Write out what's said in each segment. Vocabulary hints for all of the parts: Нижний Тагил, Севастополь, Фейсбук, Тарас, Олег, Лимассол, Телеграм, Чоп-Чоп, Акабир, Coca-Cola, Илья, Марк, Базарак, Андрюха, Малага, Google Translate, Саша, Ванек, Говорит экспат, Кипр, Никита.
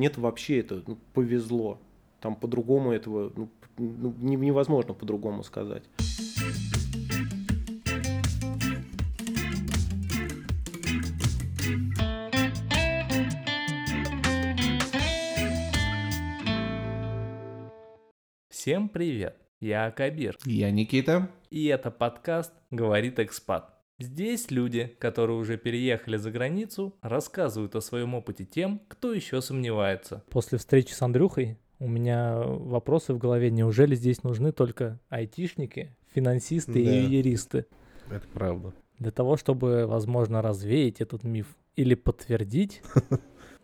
нет вообще, это повезло. Там по-другому этого невозможно по-другому сказать. Всем привет! Я Акабир. Я Никита. И это подкаст «Говорит экспат». Здесь люди, которые уже переехали за границу, рассказывают о своем опыте тем, кто еще сомневается. После встречи с Андрюхой у меня вопросы в голове. Неужели здесь нужны только айтишники, финансисты и юристы? Это правда. Для того, чтобы, возможно, развеять этот миф или подтвердить,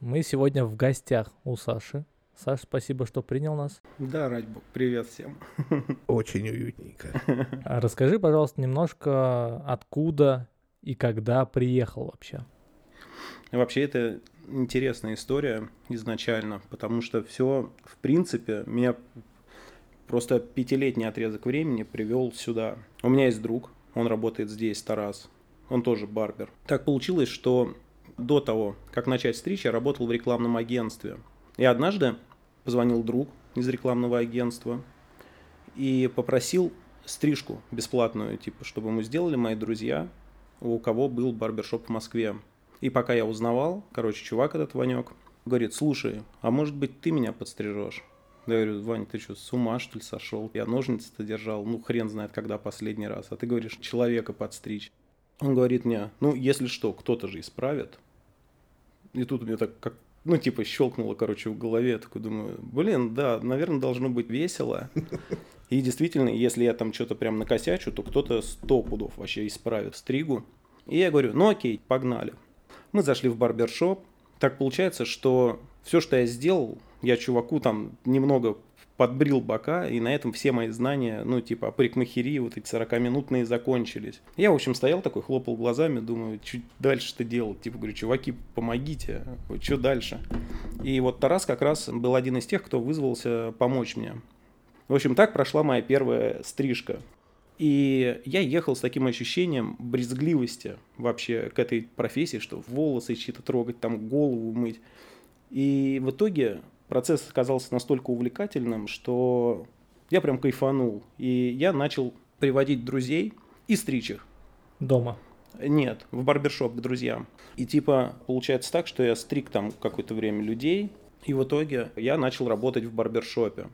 мы сегодня в гостях у Саши. Саш, спасибо, что принял нас. Да, ради бога. Привет всем. Очень уютненько. Расскажи, пожалуйста, немножко, откуда и когда приехал вообще. Вообще, это интересная история изначально, потому что все, в принципе, меня просто 5-летний отрезок времени привел сюда. У меня есть друг, он работает здесь, Тарас. Он тоже барбер. Так получилось, что до того, как начать стричь, я работал в рекламном агентстве. И однажды позвонил друг из рекламного агентства и попросил стрижку бесплатную, типа, чтобы ему сделали мои друзья, у кого был барбершоп в Москве. И пока я узнавал, чувак этот Ванек говорит: слушай, а может быть ты меня подстрижешь? Я говорю: Вань, ты что, с ума что ли сошел? Я ножницы-то держал, хрен знает когда последний раз, а ты говоришь человека подстричь. Он говорит мне: если что, кто-то же исправит. И тут мне так как щелкнуло, в голове. Я такой думаю: да, наверное, должно быть весело. И действительно, если я там что-то прям накосячу, то кто-то 100 пудов вообще исправит стригу. И я говорю: окей, погнали. Мы зашли в барбершоп. Так получается, что все, что я сделал, я чуваку там немного подбрил бока, и на этом все мои знания, о парикмахерии, вот эти 40-минутные закончились. Я, в общем, стоял такой, хлопал глазами, думаю: чуть дальше-то делать? Говорю: чуваки, помогите, что дальше? И вот Тарас как раз был один из тех, кто вызвался помочь мне. В общем, так прошла моя первая стрижка. И я ехал с таким ощущением брезгливости вообще к этой профессии, что волосы чьи-то трогать, там голову мыть. И в итоге процесс оказался настолько увлекательным, что я прям кайфанул. И я начал приводить друзей и стричь их. Дома? Нет, в барбершоп к друзьям. И получается так, что я стриг там какое-то время людей, и в итоге я начал работать в барбершопе.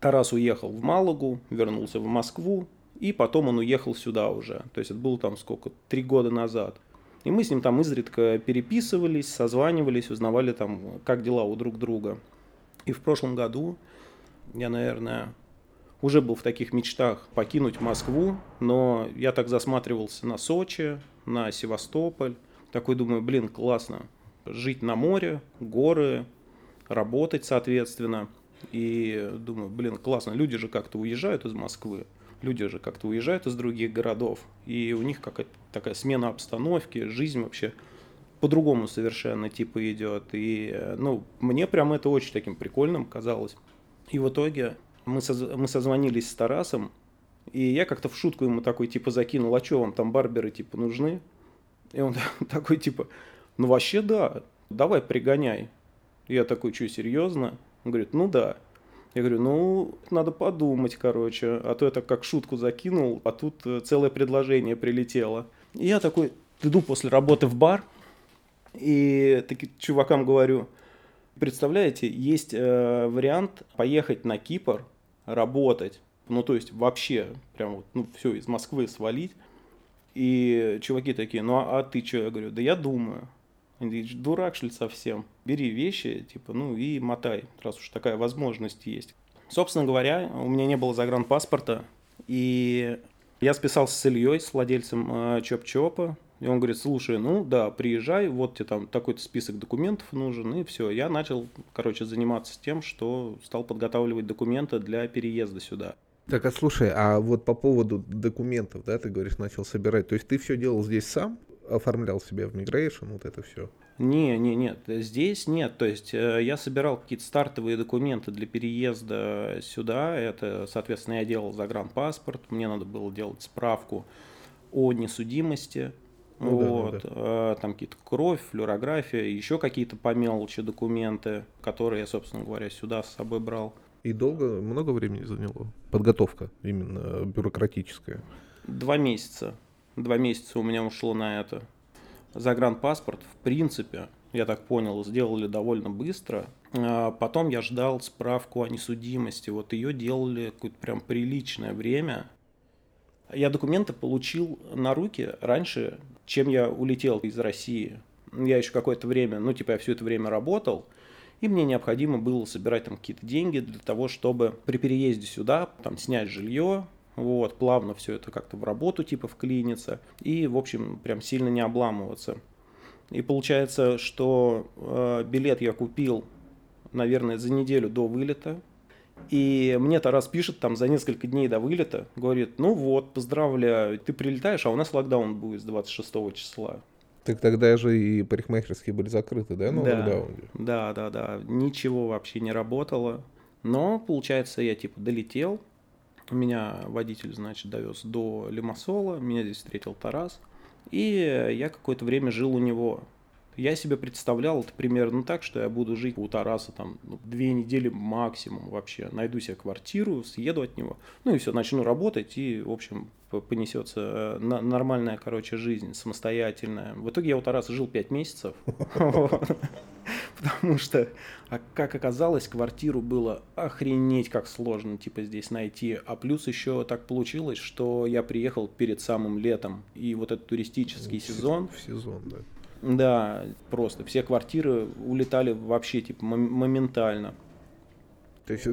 Тарас уехал в Малагу, вернулся в Москву, и потом он уехал сюда уже. То есть это было 3 года назад. И мы с ним там изредка переписывались, созванивались, узнавали там, как дела у друг друга. И в прошлом году я, наверное, уже был в таких мечтах покинуть Москву, но я так засматривался на Сочи, на Севастополь. Такой думаю: классно, жить на море, горы, работать соответственно. И думаю: классно, люди же как-то уезжают из Москвы. Люди же как-то уезжают из других городов, и у них какая-то такая смена обстановки, жизнь вообще по-другому совершенно идет. И мне прям это очень таким прикольным казалось. И в итоге мы созвонились с Тарасом, и я как-то в шутку ему такой закинул: а что вам там барберы нужны? И он такой вообще да, давай пригоняй. Я такой: что, серьезно? Он говорит: да. Я говорю: надо подумать, а то я так как шутку закинул, а тут целое предложение прилетело. И я такой иду после работы в бар, и таким чувакам говорю: представляете, есть вариант поехать на Кипр работать, вообще прям все из Москвы свалить. И чуваки такие: а ты что? Я говорю: да я думаю. Они говорят: дурак, что ли, совсем? Бери вещи, и мотай, раз уж такая возможность есть. Собственно говоря, у меня не было загранпаспорта, и я списался с Ильей, с владельцем Чоп-Чопа, и он говорит: слушай, да, приезжай, вот тебе там такой-то список документов нужен, и все. Я начал, заниматься тем, что стал подготавливать документы для переезда сюда. Так, а слушай, а вот по поводу документов, да, ты говоришь, начал собирать, то есть ты все делал здесь сам? Оформлял себя в мигрейшн, вот это все? Нет, здесь нет. То есть я собирал какие-то стартовые документы для переезда сюда. Это, соответственно, я делал загранпаспорт, мне надо было делать справку о несудимости, Ну, вот. Да, да, да. Там какие-то кровь, флюорография, еще какие-то по мелочи документы, которые я, собственно говоря, сюда с собой брал. И долго, много времени заняло? Подготовка именно бюрократическая? 2 месяца. 2 месяца у меня ушло на это. Загранпаспорт, в принципе, я так понял, сделали довольно быстро. Потом я ждал справку о несудимости. Вот ее делали какое-то прям приличное время. Я документы получил на руки раньше, чем я улетел из России. Я еще какое-то время, я все это время работал, и мне необходимо было собирать там какие-то деньги для того, чтобы при переезде сюда там снять жилье, вот, плавно все это как-то в работу типа вклиниться и, в общем, прям сильно не обламываться. И получается, что билет я купил, наверное, за неделю до вылета. И мне Тарас пишет там за несколько дней до вылета, говорит, ну вот, поздравляю, ты прилетаешь, а у нас локдаун будет с 26 числа. Так тогда же и парикмахерские были закрыты, да, на локдауне? Да, ничего вообще не работало. Но, получается, я типа долетел, меня водитель, значит, довез до Лимассола, меня здесь встретил Тарас, и я какое-то время жил у него. Я себе представлял это примерно так, что я буду жить у Тараса там 2 недели максимум вообще. Найду себе квартиру, съеду от него, и все, начну работать, и, в общем, понесется нормальная, жизнь, самостоятельная. В итоге я у Тараса жил 5 месяцев, потому что, как оказалось, квартиру было охренеть как сложно, здесь найти. А плюс еще так получилось, что я приехал перед самым летом, и вот этот туристический сезон... В сезон, да. Да, просто. Все квартиры улетали вообще, моментально. То есть,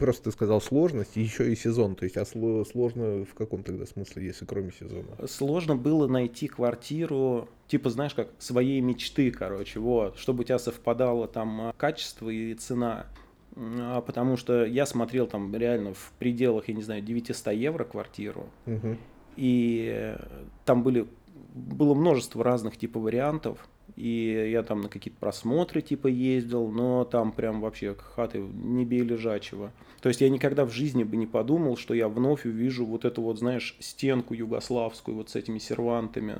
просто ты сказал сложность, еще и сезон. То есть, а сложно в каком тогда смысле, если кроме сезона? Сложно было найти квартиру, знаешь, как своей мечты, вот. Чтобы у тебя совпадало там качество и цена. Потому что я смотрел там реально в пределах, 900 евро квартиру. Угу. И там было множество разных вариантов, и я там на какие-то просмотры ездил, но там прям вообще хаты не бей лежачего. То есть я никогда в жизни бы не подумал, что я вновь увижу вот эту вот, знаешь, стенку югославскую вот с этими сервантами.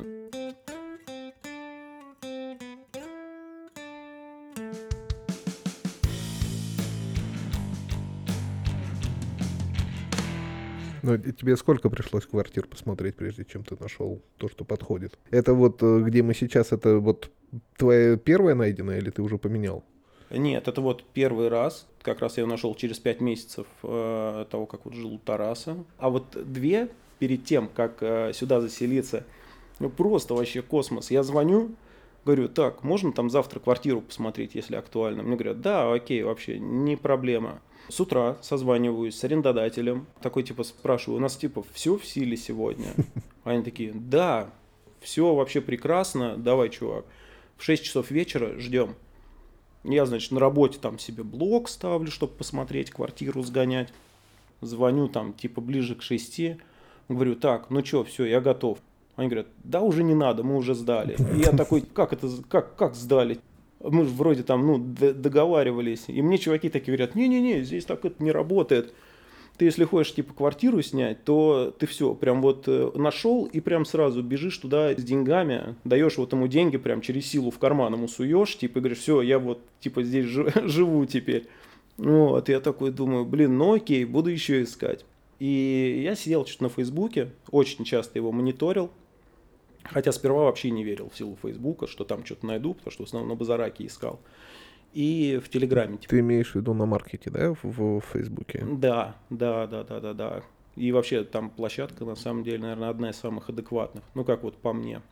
Но тебе сколько пришлось квартир посмотреть, прежде чем ты нашел то, что подходит? Это вот где мы сейчас, это вот твоя первая найденная или ты уже поменял? Нет, это вот первый раз. Как раз я ее нашел через 5 месяцев того, как вот жил у Тараса. А вот 2 перед тем, как сюда заселиться, просто вообще космос. Я звоню, говорю, так, можно там завтра квартиру посмотреть, если актуально? Мне говорят, да, окей, вообще не проблема. С утра созваниваюсь с арендодателем, такой спрашиваю, у нас все в силе сегодня? Они такие, да, все вообще прекрасно, давай, чувак, в 6 часов вечера ждем. Я, значит, на работе там себе блок ставлю, чтобы посмотреть, квартиру сгонять. Звоню там ближе к 6, говорю, так, все, я готов. Они говорят, да уже не надо, мы уже сдали. И я такой, как сдали? Мы же вроде там, договаривались. И мне чуваки такие говорят, не-не-не, здесь так это не работает. Ты если хочешь, квартиру снять, то ты все, прям вот нашел и прям сразу бежишь туда с деньгами, даешь вот ему деньги, прям через силу в карман ему суешь, и говоришь, все, я вот, здесь живу теперь. Вот, я такой думаю, окей, буду еще искать. И я сидел на Фейсбуке, очень часто его мониторил. Хотя сперва вообще не верил в силу Фейсбука, что там что-то найду, потому что в основном на базараке искал. И в Телеграме. Ты имеешь в виду на маркете, да, в Фейсбуке? Да. И вообще там площадка, на самом деле, наверное, одна из самых адекватных. Как вот по мне.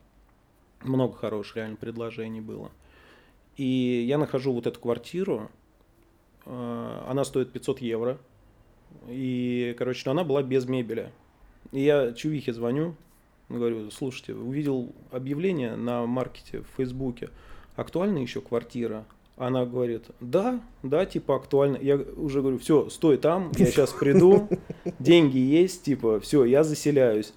Много хороших реально предложений было. И я нахожу вот эту квартиру. Она стоит 500 евро. И, но она была без мебели. И я чувихе звоню. Говорю, слушайте, увидел объявление на маркете в Фейсбуке, актуальна еще квартира? Она говорит, да, актуально. Я уже говорю, все, стой там, я сейчас приду, деньги есть, все, я заселяюсь.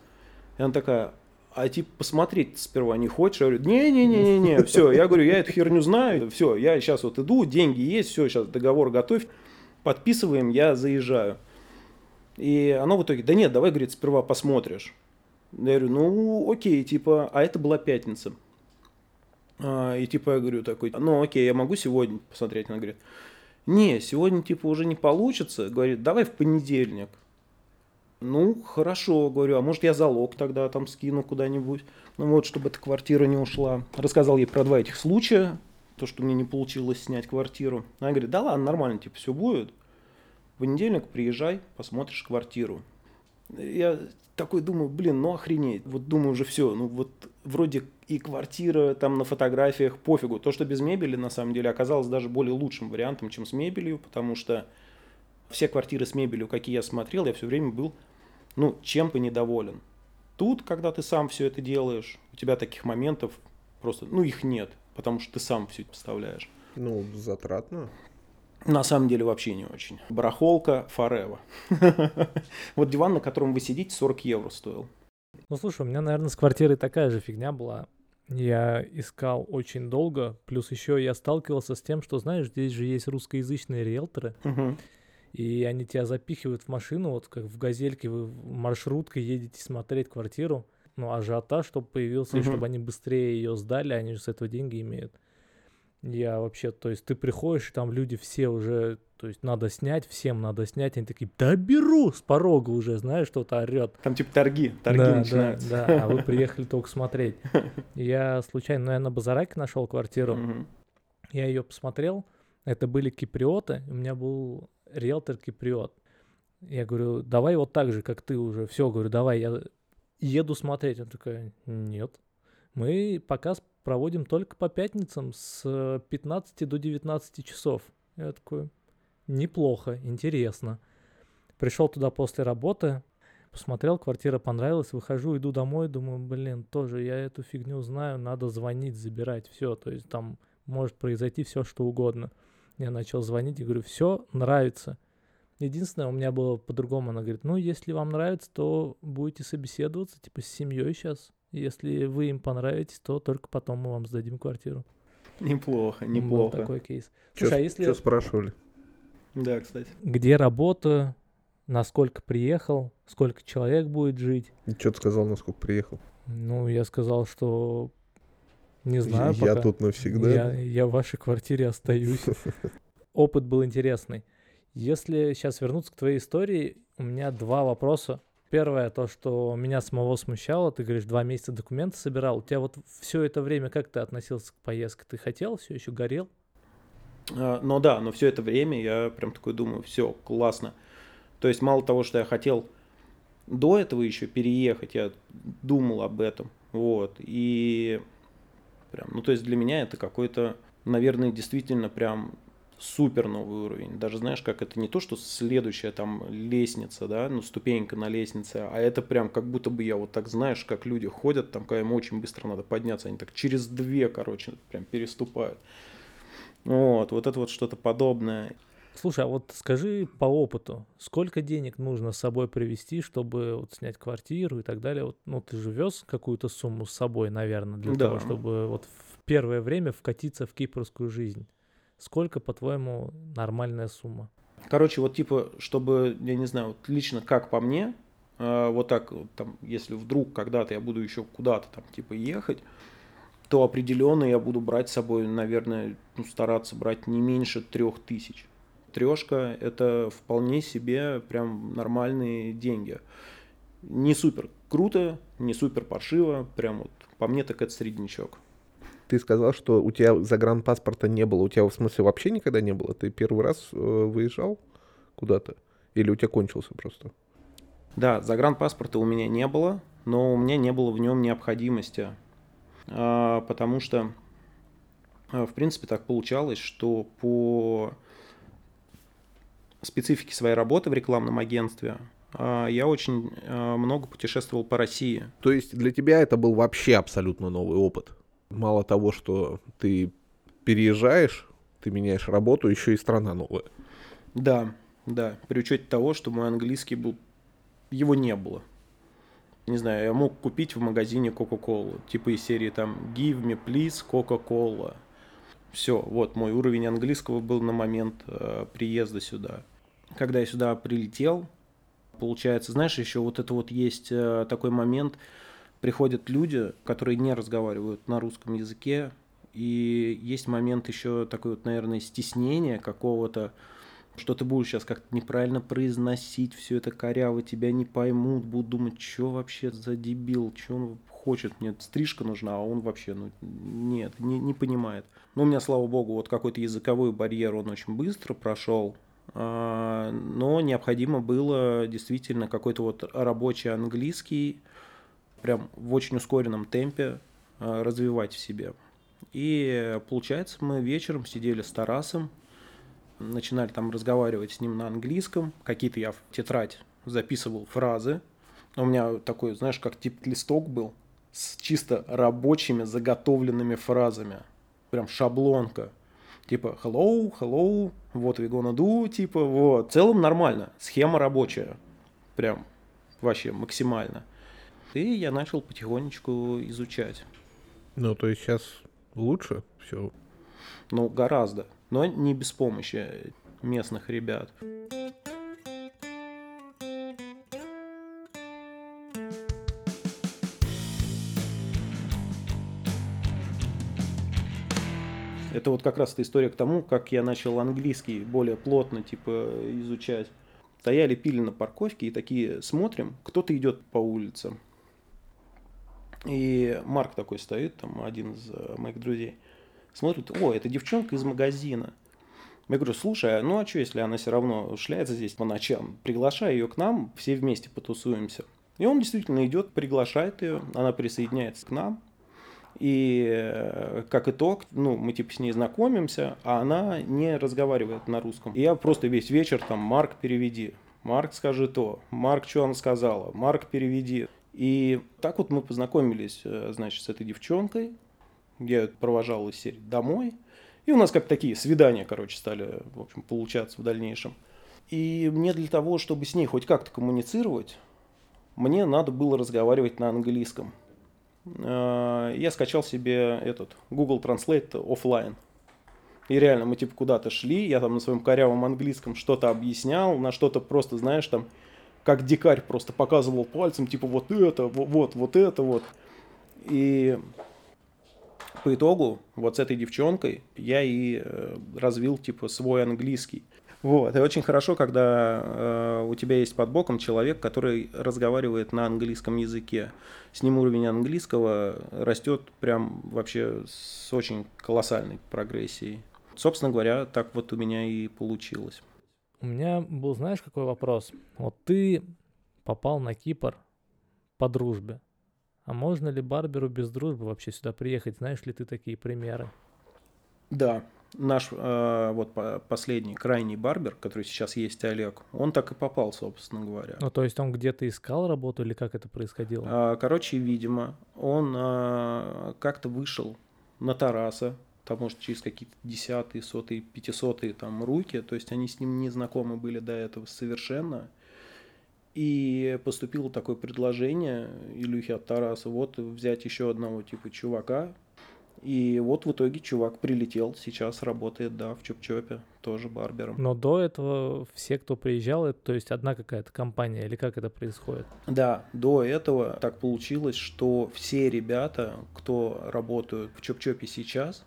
И она такая, а посмотреть сперва не хочешь? Я говорю, не-не-не-не, все, я говорю, я эту херню знаю, все, я сейчас вот иду, деньги есть, все, сейчас договор готовь, подписываем, я заезжаю. И она в итоге, да нет, давай, говорит, сперва посмотришь. Я говорю, ну окей, типа, а это была пятница. И типа я говорю такой, ну окей, я могу сегодня посмотреть? Она говорит, не, сегодня типа уже не получится. Говорит, давай в понедельник. Ну хорошо, говорю, а может я залог тогда там скину куда-нибудь? Ну вот, чтобы эта квартира не ушла. Рассказал ей про два этих случая, то, что мне не получилось снять квартиру. Она говорит, да ладно, нормально, типа все будет. В понедельник приезжай, посмотришь квартиру. Я такой думаю, блин, ну охренеть. Вот думаю уже все, ну вот вроде и квартира там на фотографиях, пофигу. То, что без мебели, на самом деле, оказалось даже более лучшим вариантом, чем с мебелью, потому что все квартиры с мебелью, какие я смотрел, я все время был, ну, чем-то недоволен. Тут, когда ты сам все это делаешь, у тебя таких моментов просто, ну, их нет, потому что ты сам все это поставляешь. Ну, затратно. На самом деле вообще не очень. Барахолка forever. Вот диван, на котором вы сидите, 40 евро стоил. Ну, слушай, у меня, наверное, с квартирой такая же фигня была. Я искал очень долго, плюс еще я сталкивался с тем, что, знаешь, здесь же есть русскоязычные риэлторы, и они тебя запихивают в машину, вот как в газельке вы маршруткой едете смотреть квартиру, ну, ажиотаж, чтобы появился, и чтобы они быстрее ее сдали, они же с этого деньги имеют. Я вообще, то есть ты приходишь, там люди все уже, то есть надо снять, всем надо снять, они такие, да беру, с порога уже, знаешь, что-то орёт. Там типа торги да, начинаются. Да, а вы приехали только смотреть. Я случайно, наверное, на Базараке нашел квартиру, я ее посмотрел, это были киприоты, у меня был риэлтор-киприот. Я говорю, давай вот так же, как ты уже, все, говорю, давай, я еду смотреть. Он такой, нет, мы показ проводим только по пятницам с 15 до 19 часов. Я такой, неплохо, интересно. Пришел туда после работы, посмотрел, квартира понравилась, выхожу, иду домой, думаю, блин, тоже я эту фигню знаю, надо звонить, забирать, все, то есть там может произойти все, что угодно. Я начал звонить и говорю, все, нравится. Единственное, у меня было по-другому, она говорит, ну, если вам нравится, то будете собеседоваться, типа, с семьей сейчас. Если вы им понравитесь, то только потом мы вам сдадим квартиру. Неплохо, неплохо. Был такой кейс. Слушай, а если... Что спрашивали? Да, кстати. Где работаю, насколько приехал, сколько человек будет жить. Что ты сказал, насколько приехал? Ну, я сказал, что... Не знаю пока. Я тут навсегда. Я в вашей квартире остаюсь. Опыт был интересный. Если сейчас вернуться к твоей истории, у меня два вопроса. Первое, то, что меня самого смущало, ты говоришь, 2 месяца документы собирал. У тебя вот все это время как ты относился к поездке? Ты хотел, все еще горел? Ну да, но все это время я прям такой думаю, все, классно. То есть мало того, что я хотел до этого еще переехать, я думал об этом. Вот, и... Прям. Ну, то есть для меня это какой-то, наверное, действительно прям супер новый уровень. Даже знаешь, как это не то, что следующая там лестница, да, ну, ступенька на лестнице, а это прям как будто бы я вот так, знаешь, как люди ходят, там, когда им очень быстро надо подняться, они так через 2, короче, прям переступают. Вот это вот что-то подобное. Слушай, а вот скажи по опыту, сколько денег нужно с собой привезти, чтобы вот снять квартиру и так далее? Вот, ну, ты же вез какую-то сумму с собой, наверное, для того, чтобы вот в первое время вкатиться в кипрскую жизнь. Сколько, по-твоему, нормальная сумма? Короче, вот типа, чтобы, я не знаю, вот лично как по мне, вот так, там, если вдруг когда-то я буду еще куда-то там типа ехать, то определенно я буду брать с собой, наверное, ну, стараться брать не меньше 3000. 3 это вполне себе прям нормальные деньги. Не супер круто, не супер паршиво, прям вот по мне так это среднячок. Ты сказал, что у тебя загранпаспорта не было, у тебя в смысле вообще никогда не было? Ты первый раз выезжал куда-то или у тебя кончился просто? Да, загранпаспорта у меня не было, но у меня не было в нем необходимости, потому что в принципе так получалось, что по специфики своей работы в рекламном агентстве, я очень много путешествовал по России. То есть для тебя это был вообще абсолютно новый опыт? Мало того, что ты переезжаешь, ты меняешь работу, еще и страна новая. Да, при учете того, что мой английский был... Его не было. Не знаю, я мог купить в магазине Coca-Cola, типа из серии там «Give me, please, Coca-Cola». Все, вот мой уровень английского был на момент приезда сюда. Когда я сюда прилетел, Получается, знаешь, еще вот это вот есть такой момент, приходят люди, которые не разговаривают на русском языке, и есть момент еще такой вот, наверное, стеснения какого-то, что ты будешь сейчас как-то неправильно произносить, все это коряво, тебя не поймут, будут думать, что вообще за дебил, что он хочет, мне стрижка нужна, а он вообще, ну, нет, не понимает. Но у меня, слава богу, вот какой-то языковой барьер, он очень быстро прошел, но необходимо было действительно какой-то вот рабочий английский, прям в очень ускоренном темпе развивать в себе. И получается, мы вечером сидели с Тарасом, начинали там разговаривать с ним на английском, какие-то я в тетрадь записывал фразы, у меня такой, знаешь, как тип листок был с чисто рабочими заготовленными фразами, прям шаблонка, типа hello, hello, what we gonna do, типа вот, в целом нормально, схема рабочая, прям вообще максимально. И я начал потихонечку изучать. Ну, то есть сейчас лучше все? Ну, гораздо. Но не без помощи местных ребят. Это вот как раз эта история к тому, как я начал английский более плотно типа изучать. Стояли, пили на парковке и такие смотрим, кто-то идет по улице. И Марк такой стоит, там один из моих друзей. Смотрит, о, это девчонка из магазина. Я говорю, слушай, ну а что, если она все равно шляется здесь по ночам? Приглашай ее к нам, все вместе потусуемся. И он действительно идет, приглашает ее, она присоединяется к нам. И как итог, ну, мы типа с ней знакомимся, а она не разговаривает на русском. И я просто весь вечер там, Марк, переведи, Марк, скажи то, Марк, что она сказала, Марк, переведи. И так вот мы познакомились, значит, с этой девчонкой. Я ее провожал из серии домой. И у нас как такие свидания, короче, стали, в общем, получаться в дальнейшем. И мне для того, чтобы с ней хоть как-то коммуницировать, мне надо было разговаривать на английском. Я скачал себе этот Google Translate офлайн. И реально, мы типа куда-то шли, я там на своем корявом английском что-то объяснял, на что-то просто, знаешь, там, как дикарь просто показывал пальцем, типа вот это, вот, вот это, вот. И по итогу вот с этой девчонкой я и развил типа свой английский. Вот, и очень хорошо, когда у тебя есть под боком человек, который разговаривает на английском языке. С ним уровень английского растет прям вообще с очень колоссальной прогрессией. Собственно говоря, так вот у меня и получилось. У меня был, знаешь, какой вопрос? Вот ты попал на Кипр по дружбе. А можно ли барберу без дружбы вообще сюда приехать? Знаешь ли ты такие примеры? Да. Наш вот последний, крайний барбер, который сейчас есть, Олег, он так и попал, собственно говоря. Ну, то есть он где-то искал работу или как это происходило? Короче, видимо, он как-то вышел на Тараса, потому что через какие-то 10-е, 100-е, 500-е там руки, то есть они с ним не знакомы были до этого совершенно. И поступило такое предложение Илюхе от Тараса, вот взять еще одного типа чувака. И вот в итоге чувак прилетел, сейчас работает, да, в Чоп-Чопе, тоже барбером. Но до этого все, кто приезжал, это, то есть одна какая-то компания, или как это происходит? Да, до этого так получилось, что все ребята, кто работают в Чоп-Чопе сейчас,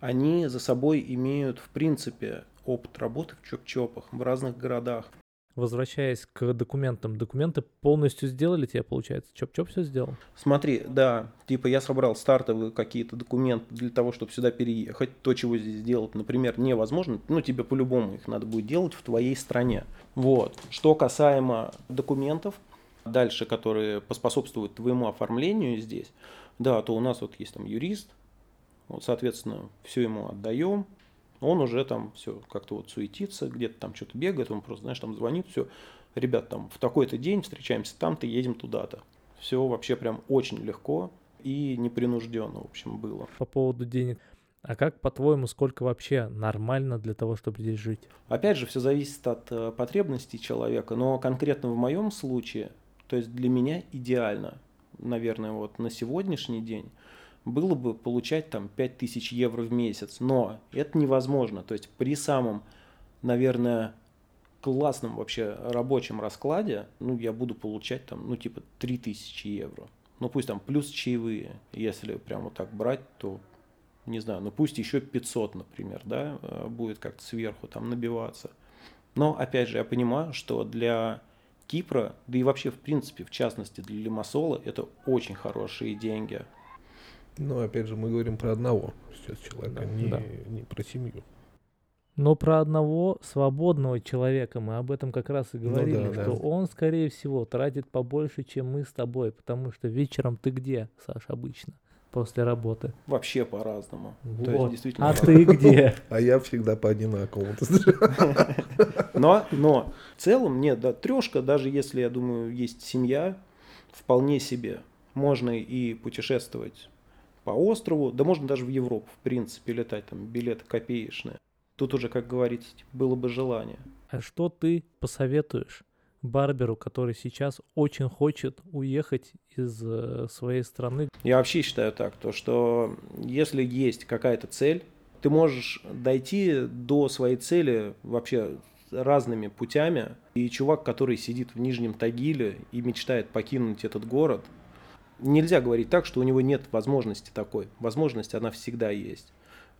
они за собой имеют, в принципе, опыт работы в Чоп-Чопах, в разных городах. Возвращаясь к документам, документы полностью сделали тебе, получается? Чоп-Чоп все сделал? Смотри, да, типа я собрал стартовые какие-то документы для того, чтобы сюда переехать. То, чего здесь делать, например, невозможно. Ну, тебе по-любому их надо будет делать в твоей стране. Вот. Что касаемо документов, дальше, которые поспособствуют твоему оформлению здесь, да, то у нас вот есть там юрист, вот, соответственно, все ему отдаем. Он уже там все как-то вот суетится, где-то там что-то бегает, он просто, знаешь, там звонит, все, ребят, там в такой-то день встречаемся там-то, едем туда-то. Все вообще прям очень легко и непринужденно, в общем, было. По поводу денег. А как, по-твоему, сколько вообще нормально для того, чтобы здесь жить? Опять же, все зависит от потребностей человека, но конкретно в моем случае, то есть для меня идеально, наверное, вот на сегодняшний день, было бы получать там 5000 евро в месяц, но это невозможно. То есть при самом, наверное, классном вообще рабочем раскладе, ну, я буду получать там, ну, типа 3000 евро. Ну, пусть там плюс чаевые, если прямо так брать, то, не знаю, ну, пусть еще 500, например, да, будет как-то сверху там набиваться. Но, опять же, я понимаю, что для Кипра, да и вообще, в принципе, в частности, для Лимассола, это очень хорошие деньги. Но, опять же, мы говорим про одного сейчас человека, да, не про семью. Но про одного свободного человека, мы об этом как раз и говорили, что он, скорее всего, тратит побольше, чем мы с тобой, потому что вечером ты где, Саша, обычно? После работы. Вообще по-разному. Вот. То есть, действительно, ты где? А я всегда по одинаковому. Но в целом, нет, да, 3, даже если, я думаю, есть семья, вполне себе. Можно и путешествовать по острову, да можно даже в Европу, в принципе, летать, там билеты копеечные. Тут уже, как говорится, было бы желание. А что ты посоветуешь барберу, который сейчас очень хочет уехать из своей страны? Я вообще считаю так, то, что если есть какая-то цель, ты можешь дойти до своей цели вообще разными путями. И чувак, который сидит в Нижнем Тагиле и мечтает покинуть этот город, нельзя говорить так, что у него нет возможности такой. Возможность, она всегда есть.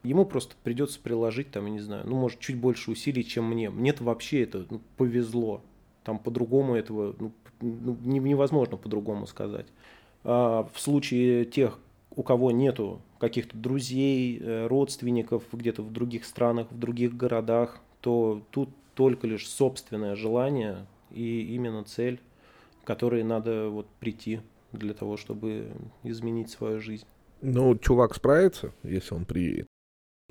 Ему просто придется приложить, там, я не знаю, ну, может, чуть больше усилий, чем мне. Мне-то вообще это повезло. Там по-другому этого невозможно по-другому сказать. А в случае тех, у кого нету каких-то друзей, родственников где-то в других странах, в других городах, то тут только лишь собственное желание и именно цель, к которой надо вот прийти для того, чтобы изменить свою жизнь. Ну, чувак справится, если он приедет.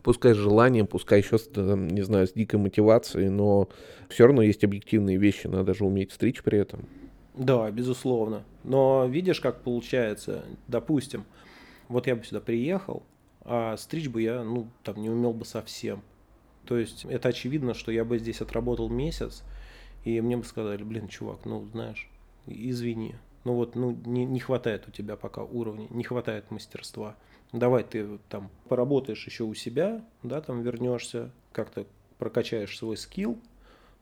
Пускай с желанием, пускай еще, там, не знаю, с дикой мотивацией, но все равно есть объективные вещи, надо же уметь стричь при этом. Да, безусловно. Но видишь, как получается, допустим, вот я бы сюда приехал, а стричь бы я, ну, там, не умел бы совсем. То есть это очевидно, что я бы здесь отработал месяц, и мне бы сказали, блин, чувак, ну, знаешь, извини, ну вот, ну, не хватает у тебя пока уровня, не хватает мастерства. Давай ты там поработаешь еще у себя, да, там вернешься, как-то прокачаешь свой скилл,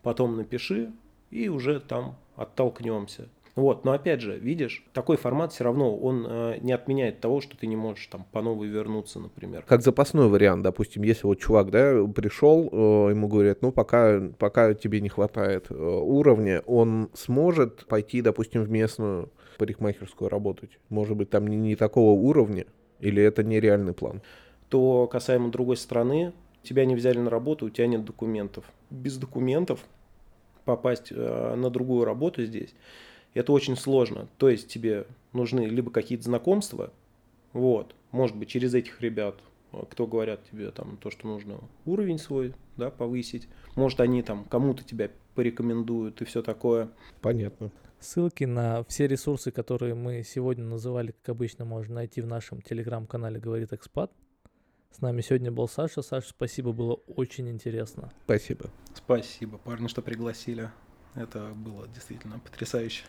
потом напиши и уже там оттолкнемся. Вот, но опять же, видишь, такой формат все равно, он не отменяет того, что ты не можешь там по новой вернуться, например. Как запасной вариант, допустим, если вот чувак, да, пришел, ему говорят, ну, пока тебе не хватает уровня, он сможет пойти, допустим, в местную парикмахерскую работать, может быть, там не такого уровня, или это нереальный план? То касаемо другой страны, тебя не взяли на работу, у тебя нет документов. Без документов попасть на другую работу здесь, это очень сложно. То есть тебе нужны либо какие-то знакомства, вот, может быть, через этих ребят, кто говорят тебе там то, что нужно уровень свой, да, повысить. Может, они там кому-то тебя порекомендуют и все такое. Понятно. Ссылки на все ресурсы, которые мы сегодня называли, как обычно, можно найти в нашем телеграм-канале «Говорит экспат». С нами сегодня был Саша. Саша, спасибо, было очень интересно. Спасибо. Спасибо, парни, что пригласили. Это было действительно потрясающе.